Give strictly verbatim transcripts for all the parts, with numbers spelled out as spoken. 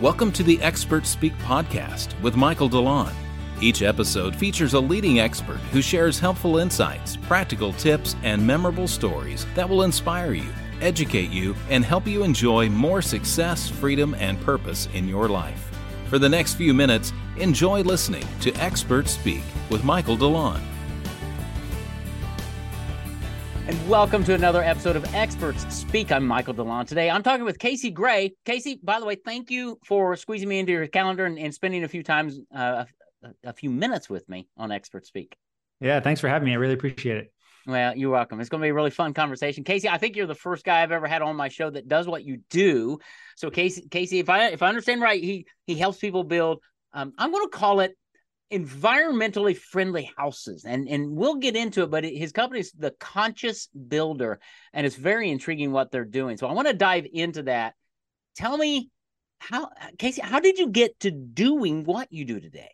Welcome to the Expert Speak Podcast with Michael DeLon. Each episode features a leading expert who shares helpful insights, practical tips, and memorable stories that will inspire you, educate you, and help you enjoy more success, freedom, and purpose in your life. For the next few minutes, enjoy listening to Expert Speak with Michael DeLon. And welcome to another episode of Experts Speak. I'm Michael DeLon. Today I'm talking with Casey Grey. Casey, by the way, thank you for squeezing me into your calendar and, and spending a few times, uh, a, a few minutes with me on Experts Speak. Yeah, thanks for having me. I really appreciate it. Well, you're welcome. It's going to be a really fun conversation. Casey, I think you're the first guy I've ever had on my show that does what you do. So Casey, Casey, if I if I understand right, he he helps people build, um, I'm going to call it, environmentally friendly houses, and and we'll get into it, but his company is The Conscious Builder, and it's very intriguing what they're doing. So I want to dive into that. Tell me, how, Casey, how did you get to doing what you do today?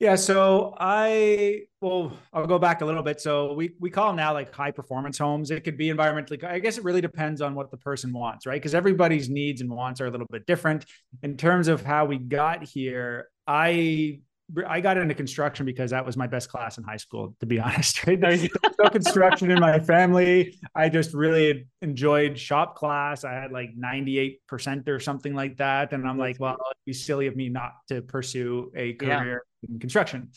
Yeah, so I, well, I'll go back a little bit. So we we call them now like high performance homes. It could be environmentally, I guess it really depends on what the person wants, right? Because everybody's needs and wants are a little bit different. In terms of how we got here, I I got into construction because that was my best class in high school, to be honest, right? There's no construction in my family. I just really enjoyed shop class. I had like ninety-eight percent or something like that. And I'm like, well, it'd be silly of me not to pursue a career yeah. in construction.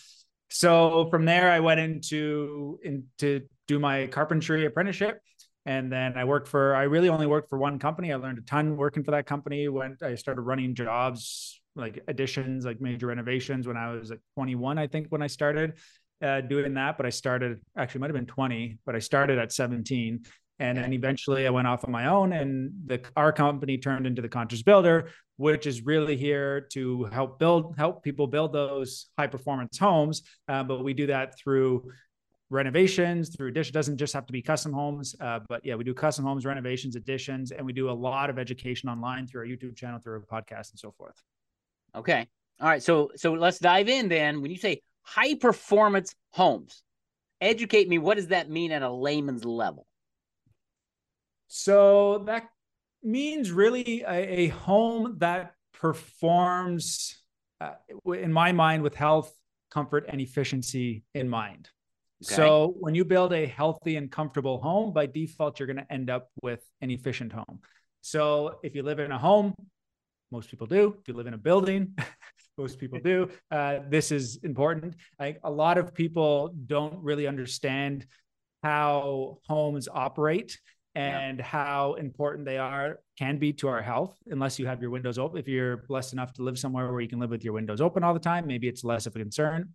So from there, I went into, into do my carpentry apprenticeship. And then I worked for, I really only worked for one company. I learned a ton working for that company. When I started running jobs, like additions, like major renovations when I was like twenty-one, I think, when I started uh, doing that. But I started, actually might've been twenty, but I started at seventeen. And then eventually I went off on my own, and the, our company turned into The Conscious Builder, which is really here to help build, help people build those high performance homes. Uh, but we do that through renovations, through addition. Doesn't just have to be custom homes. Uh, but yeah, we do custom homes, renovations, additions, and we do a lot of education online through our YouTube channel, through our podcast, and so forth. Okay. All right. So, so let's dive in then. When you say high performance homes, educate me. What does that mean at a layman's level? So that means really a, a home that performs uh, in my mind with health, comfort, and efficiency in mind. Okay. So when you build a healthy and comfortable home, by default, you're going to end up with an efficient home. So if you live in a home, most people do. If you live in a building, most people do. Uh, this is important. I, a lot of people don't really understand how homes operate and yeah. how important they are, can be to our health, unless you have your windows open. If you're blessed enough to live somewhere where you can live with your windows open all the time, maybe it's less of a concern.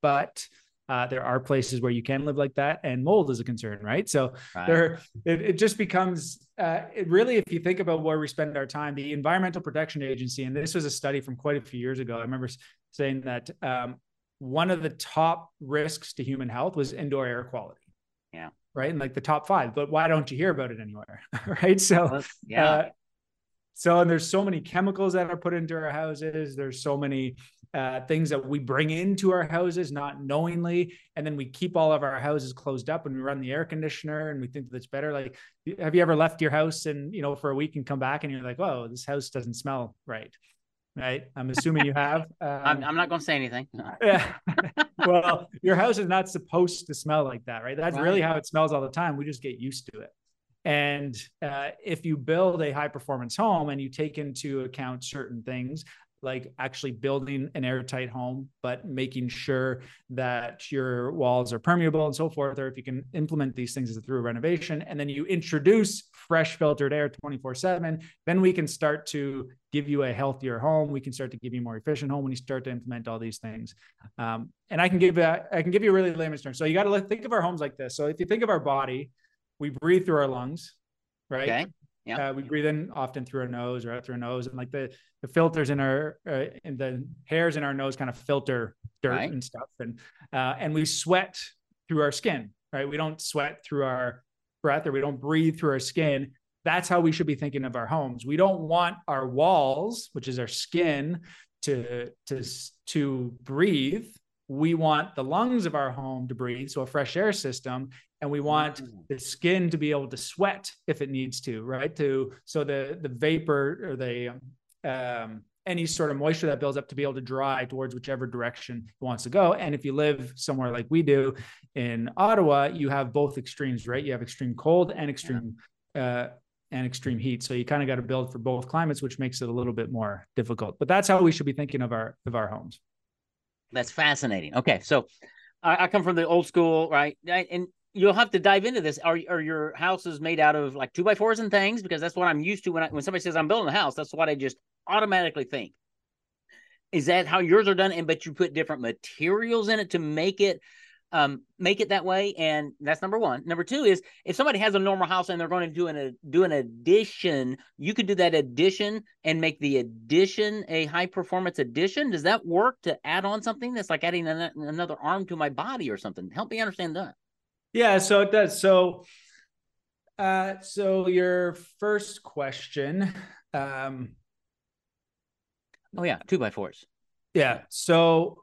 But Uh, there are places where you can live like that, and mold is a concern, right? So right. there, it, it just becomes, uh, it really, if you think about where we spend our time, the Environmental Protection Agency, and this was a study from quite a few years ago. I remember saying that um, one of the top risks to human health was indoor air quality. Yeah. Right. And like the top five, but why don't you hear about it anywhere? Right. So, well, yeah. Uh, so, and there's so many chemicals that are put into our houses. There's so many Uh, things that we bring into our houses, not knowingly. And then we keep all of our houses closed up and we run the air conditioner and we think that it's better. Like, have you ever left your house and, you know, for a week and come back and you're like, oh, this house doesn't smell right. Right. I'm assuming you have. Um, I'm, I'm not going to say anything. Yeah. Well, your house is not supposed to smell like that, right? That's right. Really how it smells all the time. We just get used to it. And uh, if you build a high performance home and you take into account certain things, like actually building an airtight home, but making sure that your walls are permeable and so forth, or if you can implement these things through renovation, and then you introduce fresh filtered air twenty-four seven, then we can start to give you a healthier home. We can start to give you a more efficient home when you start to implement all these things. Um, and I can give you, I can give you a really layman's term. So you got to think of our homes like this. So if you think of our body, we breathe through our lungs, right? Okay. Yeah, uh, we breathe in often through our nose or out through our nose, and like the, the filters in our uh, and the hairs in our nose kind of filter dirt right. and stuff, and uh, and we sweat through our skin, right? We don't sweat through our breath, or we don't breathe through our skin. That's how we should be thinking of our homes. We don't want our walls, which is our skin, to to to breathe. We want the lungs of our home to breathe, so a fresh air system, and we want the skin to be able to sweat if it needs to, right? To so the the vapor or the um, any sort of moisture that builds up to be able to dry towards whichever direction it wants to go. And if you live somewhere like we do in Ottawa, you have both extremes, right? You have extreme cold and extreme uh, and extreme heat. So you kind of got to build for both climates, which makes it a little bit more difficult. But that's how we should be thinking of our of our homes. That's fascinating. Okay, so I, I come from the old school, right? I, and you'll have to dive into this. Are, are your houses made out of like two by fours and things? Because that's what I'm used to when I, when somebody says I'm building a house. That's what I just automatically think. Is that how yours are done? And but you put different materials in it to make it um, make it that way. And that's number one. Number two is if somebody has a normal house and they're going to do an do an addition, you could do that addition and make the addition a high performance addition. Does that work to add on something that's like adding an, another arm to my body or something? Help me understand that. Yeah, so it does. So, uh, so your first question. Um, oh yeah, two by fours. Yeah. So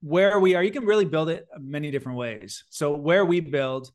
where we are, you can really build it many different ways. So where we build,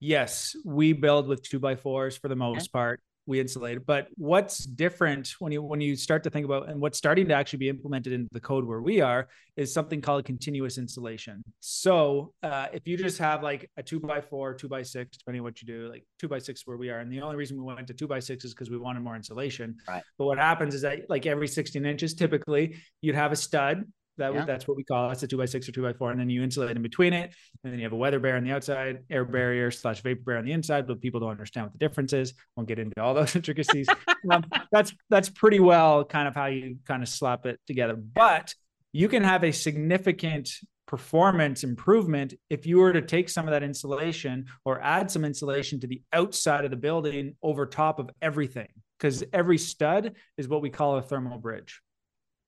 yes, we build with two by fours for the most okay. part. We insulate it. But what's different when you when you start to think about, and what's starting to actually be implemented into the code where we are, is something called continuous insulation. So uh, if you just have like a two by four, two by six, depending on what you do, like two by six where we are. And the only reason we went to two by six is because we wanted more insulation. Right. But what happens is that like every sixteen inches, typically you'd have a stud. That yeah. That's what we call it. It's a two by six or two by four. And then you insulate in between it. And then you have a weather barrier on the outside, air barrier slash vapor barrier on the inside, but people don't understand what the difference is. Won't get into all those intricacies. um, that's, that's pretty well kind of how you kind of slap it together, but you can have a significant performance improvement if you were to take some of that insulation or add some insulation to the outside of the building over top of everything. Cause every stud is what we call a thermal bridge.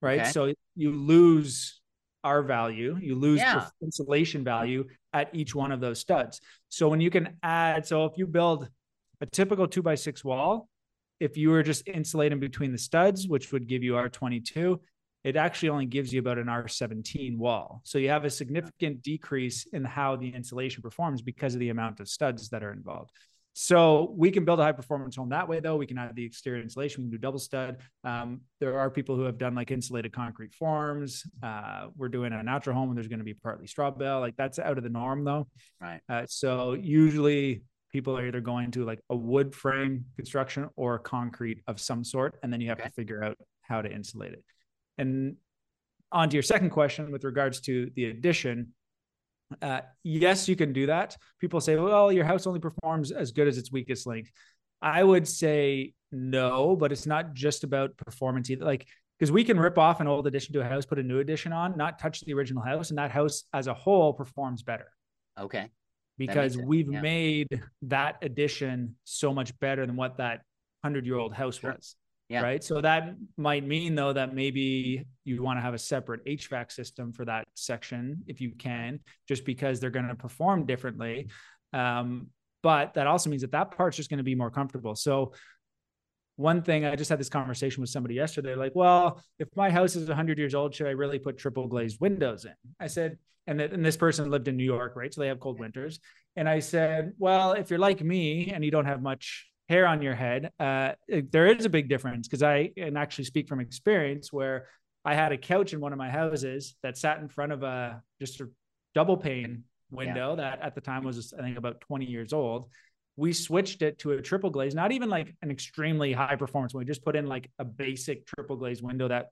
Right. Okay. So you lose our value, you lose yeah. insulation value at each one of those studs. So when you can add, so if you build a typical two by six wall, if you were just insulating between the studs, which would give you R twenty-two, it actually only gives you about an R seventeen wall. So you have a significant decrease in how the insulation performs because of the amount of studs that are involved. So we can build a high performance home that way, though. We can add the exterior insulation. We can do double stud. Um, there are people who have done like insulated concrete forms. Uh, we're doing a natural home and there's going to be partly straw bale. Like that's out of the norm though. Right. Uh, so usually people are either going to like a wood frame construction or concrete of some sort. And then you have okay. to figure out how to insulate it. And on to your second question with regards to the addition. Uh, yes, you can do that. People say, well, your house only performs as good as its weakest link. I would say no, but it's not just about performance either. Like, because we can rip off an old addition to a house, put a new addition on, not touch the original house. And that house as a whole performs better. Okay. Because we've yeah. made that addition so much better than what that hundred year old house sure. was. Yeah. Right. So that might mean though, that maybe you want to have a separate H V A C system for that section if you can, just because they're going to perform differently. Um, but that also means that that part's just going to be more comfortable. So one thing, I just had this conversation with somebody yesterday, like, well, if my house is a hundred years old, should I really put triple glazed windows in? I said, and, th- and this person lived in New York, right? So they have cold winters. And I said, well, if you're like me and you don't have much hair on your head, uh, there is a big difference, because I and actually speak from experience where I had a couch in one of my houses that sat in front of a just a double pane window yeah. that at the time was, I think, about twenty years old. We switched it to a triple glaze, not even like an extremely high performance. We just put in like a basic triple glaze window that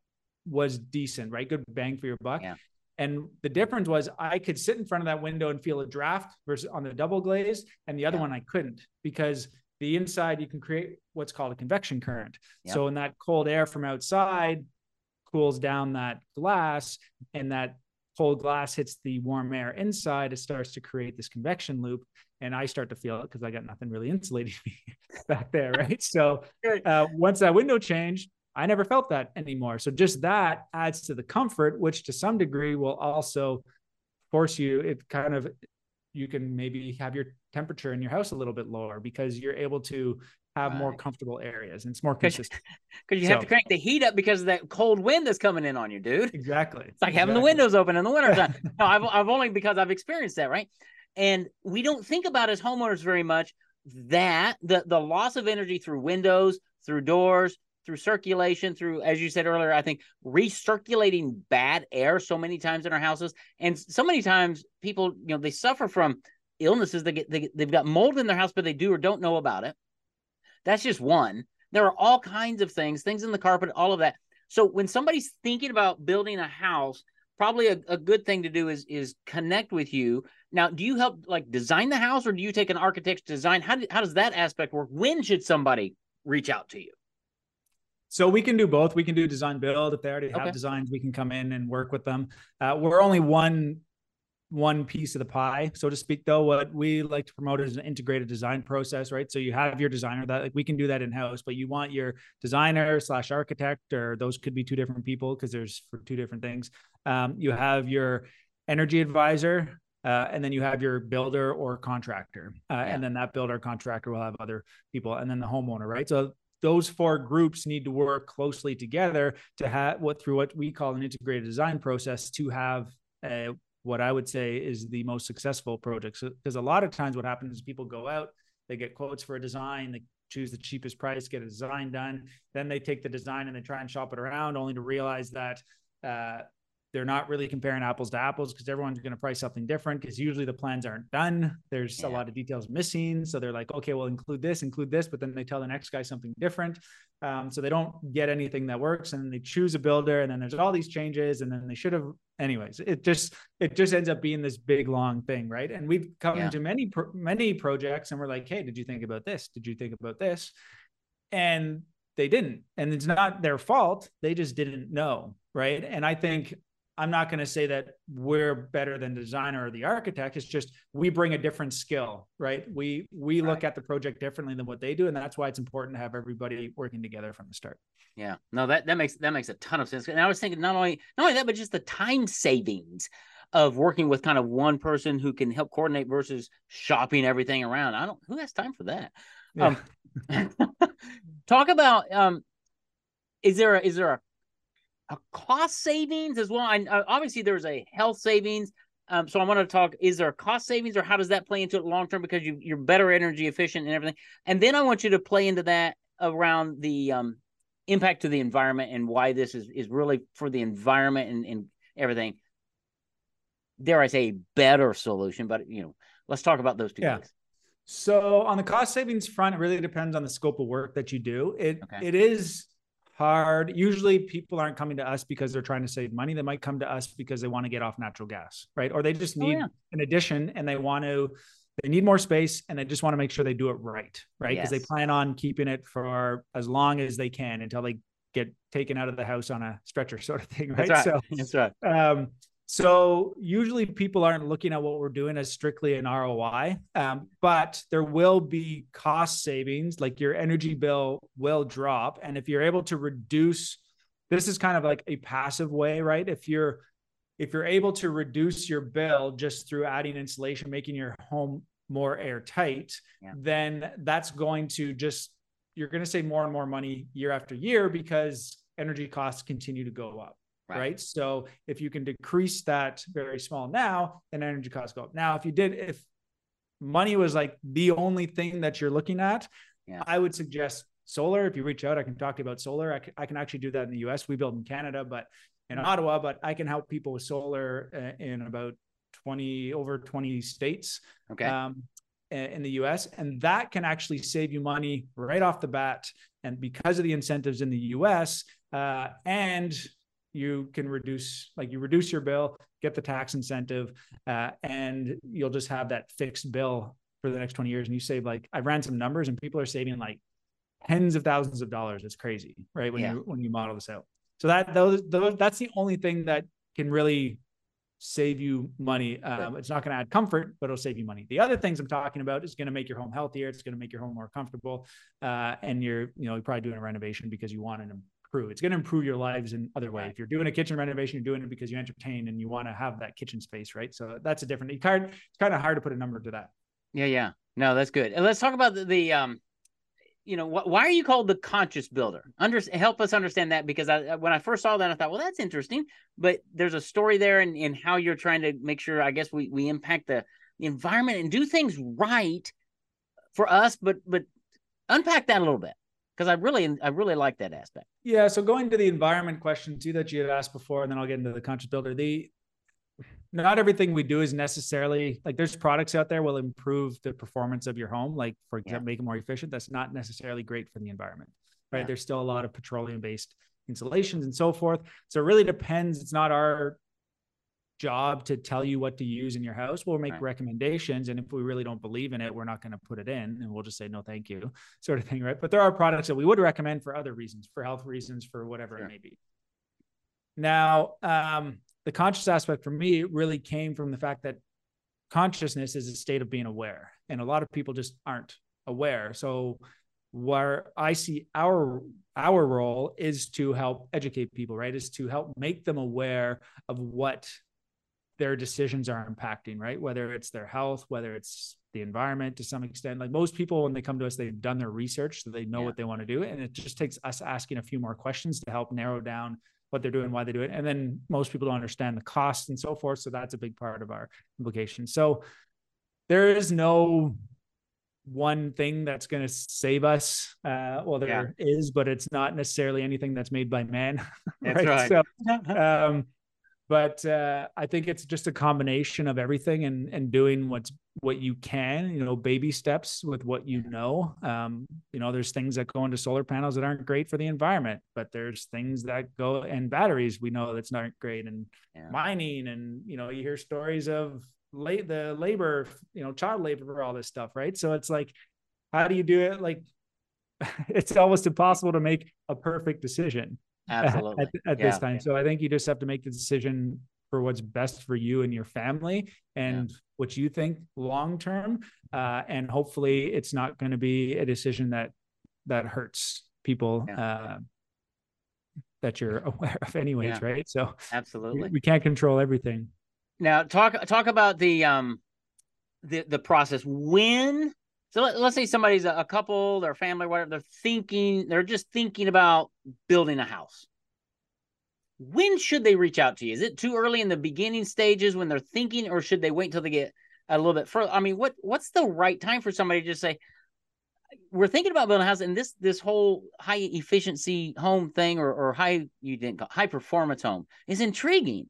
was decent, right? Good bang for your buck. Yeah. And the difference was I could sit in front of that window and feel a draft versus on the double glaze. And the other yeah. one I couldn't, because the inside, you can create what's called a convection current. Yep. So when that cold air from outside cools down that glass and that cold glass hits the warm air inside, it starts to create this convection loop. And I start to feel it because I got nothing really insulating me back there, right? So uh, once that window changed, I never felt that anymore. So just that adds to the comfort, which to some degree will also force you, it kind of, you can maybe have your temperature in your house a little bit lower because you're able to have right. more comfortable areas, and it's more consistent. Because you so. have to crank the heat up because of that cold wind that's coming in on you, dude. Exactly. It's like exactly. having the windows open in the wintertime. no, I've, I've only because I've experienced that, right? And we don't think about as homeowners very much that the, the loss of energy through windows, through doors, through circulation, through, as you said earlier, I think recirculating bad air so many times in our houses. And so many times people, you know, they suffer from illnesses. They get, they, they've got mold in their house, but they do or don't know about it. That's just one. There are all kinds of things, things in the carpet, all of that. So when somebody's thinking about building a house, probably a, a good thing to do is is connect with you. Now, do you help like design the house, or do you take an architect's design? How, do, how does that aspect work? When should somebody reach out to you? So we can do both. We can do design build. If they already have okay. designs, we can come in and work with them. Uh, we're only one, one piece of the pie, so to speak, though. What we like to promote is an integrated design process, right? So you have your designer that like we can do that in-house, but you want your designer slash architect, or those could be two different people because there's for two different things. Um, you have your energy advisor, Uh, and then you have your builder or contractor, uh, yeah. and then that builder contractor will have other people, and then the homeowner, right? So those four groups need to work closely together to have what through what we call an integrated design process to have a, what I would say is the most successful project. So, because a lot of times what happens is people go out, they get quotes for a design, they choose the cheapest price, get a design done, then they take the design and they try and shop it around, only to realize that uh, they're not really comparing apples to apples because everyone's going to price something different because usually the plans aren't done. There's yeah. a lot of details missing. So they're like, okay, well, include this, include this, but then they tell the next guy something different. Um, so they don't get anything that works, and then they choose a builder, and then there's all these changes, and then they should have, anyways, it just, it just ends up being this big, long thing. Right. And we've come yeah. to many, many projects, and we're like, hey, did you think about this? Did you think about this? And they didn't, and it's not their fault. They just didn't know. Right. And I think, I'm not going to say that we're better than designer or the architect. It's just, we bring a different skill, right? We, we right. look at the project differently than what they do. And that's why it's important to have everybody working together from the start. Yeah, no, that, that makes, that makes a ton of sense. And I was thinking not only, not only that, but just the time savings of working with kind of one person who can help coordinate versus shopping everything around. I don't, who has time for that? Yeah. Um, talk about, um, is there a, is there a, A cost savings as well? And uh, obviously there's a health savings. Um, so I want to talk, is there a cost savings, or how does that play into it long-term? Because you, you're better energy efficient and everything. And then I want you to play into that around the um, impact to the environment and why this is, is really for the environment and, and everything. Dare I say better solution, but you know, let's talk about those two yeah. things. So on the cost savings front, it really depends on the scope of work that you do. It okay. It is hard. Usually people aren't coming to us because they're trying to save money. They might come to us because they want to get off natural gas, right? Or they just need oh, yeah. an addition, and they want to, they need more space, and they just want to make sure they do it right, right? Because yes. they plan on keeping it for as long as they can until they get taken out of the house on a stretcher sort of thing, right? That's right. So, That's right. Um, so usually people aren't looking at what we're doing as strictly an R O I, um, but there will be cost savings, like your energy bill will drop. And if you're able to reduce, this is kind of like a passive way, right? If you're, if you're able to reduce your bill just through adding insulation, making your home more airtight, yeah. then that's going to just, you're going to save more and more money year after year because energy costs continue to go up. Right. right. So if you can decrease that very small now, then energy costs go up. Now, if you did, if money was like the only thing that you're looking at, yeah. I would suggest solar. If you reach out, I can talk to you about solar. I can, I can actually do that in the U S. We build in Canada, but in Ottawa, but I can help people with solar in about twenty, over twenty states okay. um, in the U S. And that can actually save you money right off the bat. And because of the incentives in the U S uh, and you can reduce, like you reduce your bill, get the tax incentive, uh, and you'll just have that fixed bill for the next twenty years. And you save like, I ran some numbers and people are saving like tens of thousands of dollars. It's crazy, right? When yeah. you, when you model this out. So that, those, those, that's the only thing that can really save you money. Um, it's not going to add comfort, but it'll save you money. The other things I'm talking about is going to make your home healthier. It's going to make your home more comfortable. Uh, and you're, you know, you're probably doing a renovation because you want an It's going to improve your lives in other way. If you're doing a kitchen renovation, you're doing it because you entertain and you want to have that kitchen space, right? So that's a different, it's kind of hard to put a number to that. Yeah. Yeah. No, that's good. And let's talk about the, the um, you know, wh why are you called the Conscious Builder? Under help us understand that, because I, when I first saw that, I thought, well, that's interesting, but there's a story there in, in how you're trying to make sure, I guess we, we impact the environment and do things right for us, but, but unpack that a little bit. Because I really, I really like that aspect. Yeah. So going to the environment question too, that you had asked before, and then I'll get into the Conscious Builder. The, not everything we do is necessarily like there's products out there will improve the performance of your home. Like for example, yeah. make it more efficient. That's not necessarily great for the environment, right? Yeah. There's still a lot of petroleum based insulations and so forth. So it really depends. It's not our job to tell you what to use in your house. We'll make right. recommendations. And if we really don't believe in it, we're not going to put it in and we'll just say, no, thank you sort of thing. Right. But there are products that we would recommend for other reasons, for health reasons, for whatever sure. it may be. Now, um, the conscious aspect for me really came from the fact that consciousness is a state of being aware. And a lot of people just aren't aware. So where I see our, our role is to help educate people, right? Is to help make them aware of what their decisions are impacting, right? Whether it's their health, whether it's the environment to some extent. Like most people, when they come to us, they've done their research, so they know yeah. what they want to do. And it just takes us asking a few more questions to help narrow down what they're doing, why they do it. And then most people don't understand the costs and so forth. So that's a big part of our implication. So there is no one thing that's going to save us. Uh, well, there yeah. is, but it's not necessarily anything that's made by man. That's right. right. So, um, but uh, I think it's just a combination of everything and, and doing what's what you can, you know, baby steps with what you know. Um, you know, there's things that go into solar panels that aren't great for the environment, but there's things that go and batteries we know that's not great and yeah. mining. And, you know, you hear stories of late the labor, you know, child labor, all this stuff, right? So it's like, how do you do it? Like, it's almost impossible to make a perfect decision Absolutely. at, at yeah. this time. Yeah. So I think you just have to make the decision for what's best for you and your family and yeah. what you think long-term. Uh, and hopefully it's not going to be a decision that, that hurts people, yeah. uh, that you're aware of anyways. Yeah. Right. So absolutely, we, we can't control everything. Now talk, talk about the, um, the, the process when, so let, let's say somebody's a, a couple, their family, whatever they're thinking, they're just thinking about building a house. When should they reach out to you? Is it too early in the beginning stages when they're thinking, or should they wait until they get a little bit further? I mean, what what's the right time for somebody to just say, we're thinking about building a house, and this this whole high efficiency home thing, or or high you didn't call high performance home is intriguing.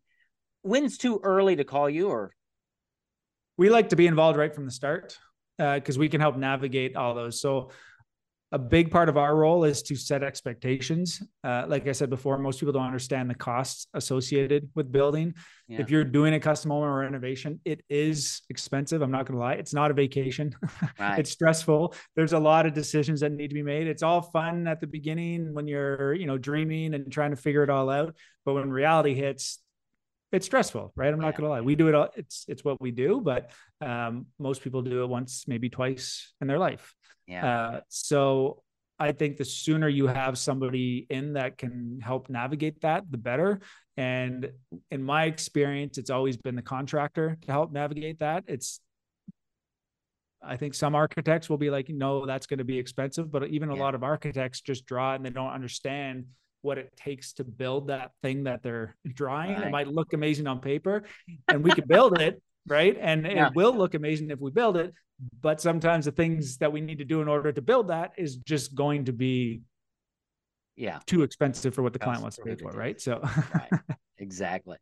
When's too early to call you? Or we like to be involved right from the start because uh, we can help navigate all those. So a big part of our role is to set expectations. Uh, like I said before, most people don't understand the costs associated with building. Yeah. If you're doing a custom home or renovation, it is expensive. I'm not going to lie. It's not a vacation. Right. It's stressful. There's a lot of decisions that need to be made. It's all fun at the beginning when you're, you know, dreaming and trying to figure it all out. But when reality hits, it's stressful, right? I'm not yeah. going to lie. We do it all. It's, it's what we do, but, um, most people do it once, maybe twice in their life. Yeah. Uh, so I think the sooner you have somebody in that can help navigate that, the better. And in my experience, it's always been the contractor to help navigate that. It's, I think some architects will be like, no, that's going to be expensive, but even a yeah. lot of architects just draw it and they don't understand what it takes to build that thing that they're drawing. Right. It might look amazing on paper and we can build it, right? And yeah. it will look amazing if we build it, but sometimes the things that we need to do in order to build that is just going to be yeah, too expensive for what the That's client wants to pay for, right? So right. Exactly.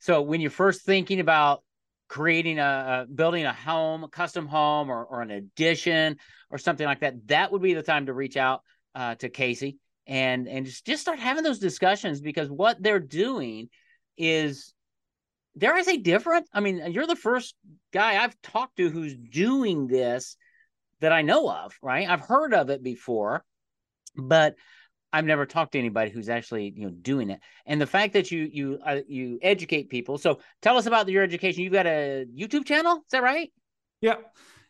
So when you're first thinking about creating a, a building a home, a custom home, or, or an addition or something like that, that would be the time to reach out uh, to Casey. And, and just, just start having those discussions, because what they're doing is, dare I say, different. I mean, you're the first guy I've talked to who's doing this that I know of, right? I've heard of it before, but I've never talked to anybody who's actually, you know, doing it. And the fact that you, you, uh, you educate people. So tell us about your education. You've got a YouTube channel. Is that right? Yeah.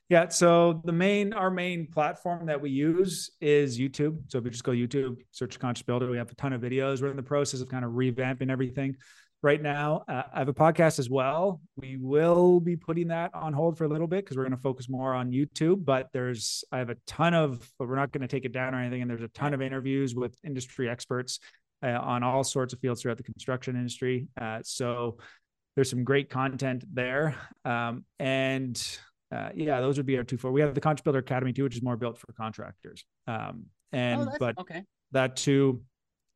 Yeah. So the main, our main platform that we use is YouTube. So if you just go YouTube, search Conscious Builder, we have a ton of videos. We're in the process of kind of revamping everything right now. Uh, I have a podcast as well. We will be putting that on hold for a little bit because we're going to focus more on YouTube, but there's, I have a ton of, but we're not going to take it down or anything. And there's a ton of interviews with industry experts uh, on all sorts of fields throughout the construction industry. Uh, so there's some great content there. Um, and Uh, yeah, those would be our two for. We have the Conscious Builder Academy too, which is more built for contractors. Um, And, oh, but okay. that too,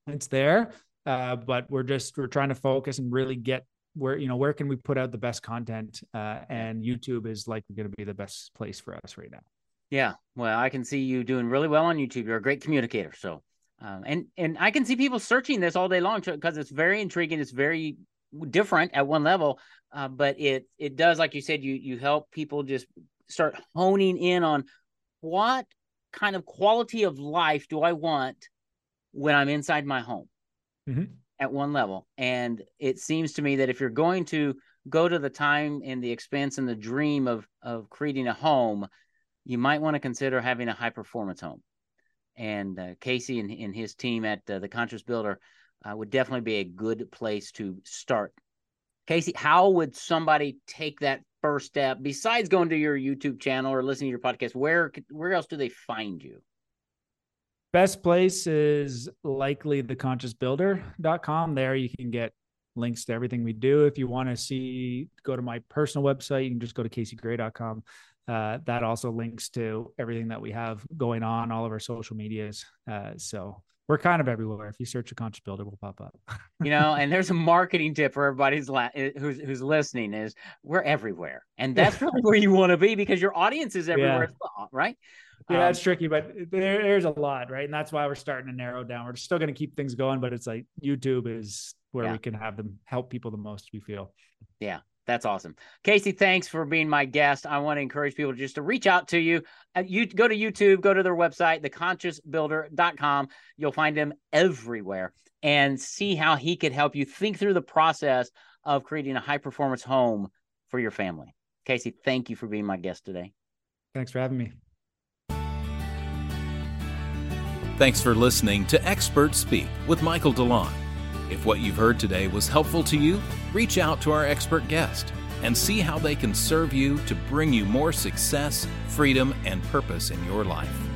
it's there. Uh, but we're just, we're trying to focus and really get where, you know, where can we put out the best content? Uh, and YouTube is likely going to be the best place for us right now. Yeah. Well, I can see you doing really well on YouTube. You're a great communicator. So, um, and, and I can see people searching this all day long because it's very intriguing. It's very different at one level. Uh, but it, it does, like you said, you, you help people just start honing in on what kind of quality of life do I want when I'm inside my home mm-hmm. at one level. And it seems to me that if you're going to go to the time and the expense and the dream of, of creating a home, you might want to consider having a high performance home. And uh, Casey and, and his team at uh, The Conscious Builder uh, would definitely be a good place to start. Casey, how would somebody take that first step besides going to your YouTube channel or listening to your podcast? Where, where else do they find you? Best place is likely the conscious builder dot com. There you can get links to everything we do. If you want to see, go to my personal website, you can just go to casey grey dot com. Uh, that also links to everything that we have going on, all of our social medias. Uh, so we're kind of everywhere. If you search The Conscious Builder, we'll pop up. You know, and there's a marketing tip for everybody who's, la who's, who's listening is we're everywhere. And that's really where you want to be because your audience is everywhere, yeah. as well, right? Yeah, um, that's tricky, but there, there's a lot, right? And that's why we're starting to narrow down. We're still going to keep things going, but it's like YouTube is where yeah. we can have them help people the most, we feel. Yeah. That's awesome. Casey, thanks for being my guest. I want to encourage people just to reach out to you. Uh, you go to YouTube, go to their website, the conscious builder dot com. You'll find him everywhere and see how he could help you think through the process of creating a high-performance home for your family. Casey, thank you for being my guest today. Thanks for having me. Thanks for listening to Expert Speak with Michael DeLon. If what you've heard today was helpful to you, reach out to our expert guest and see how they can serve you to bring you more success, freedom, and purpose in your life.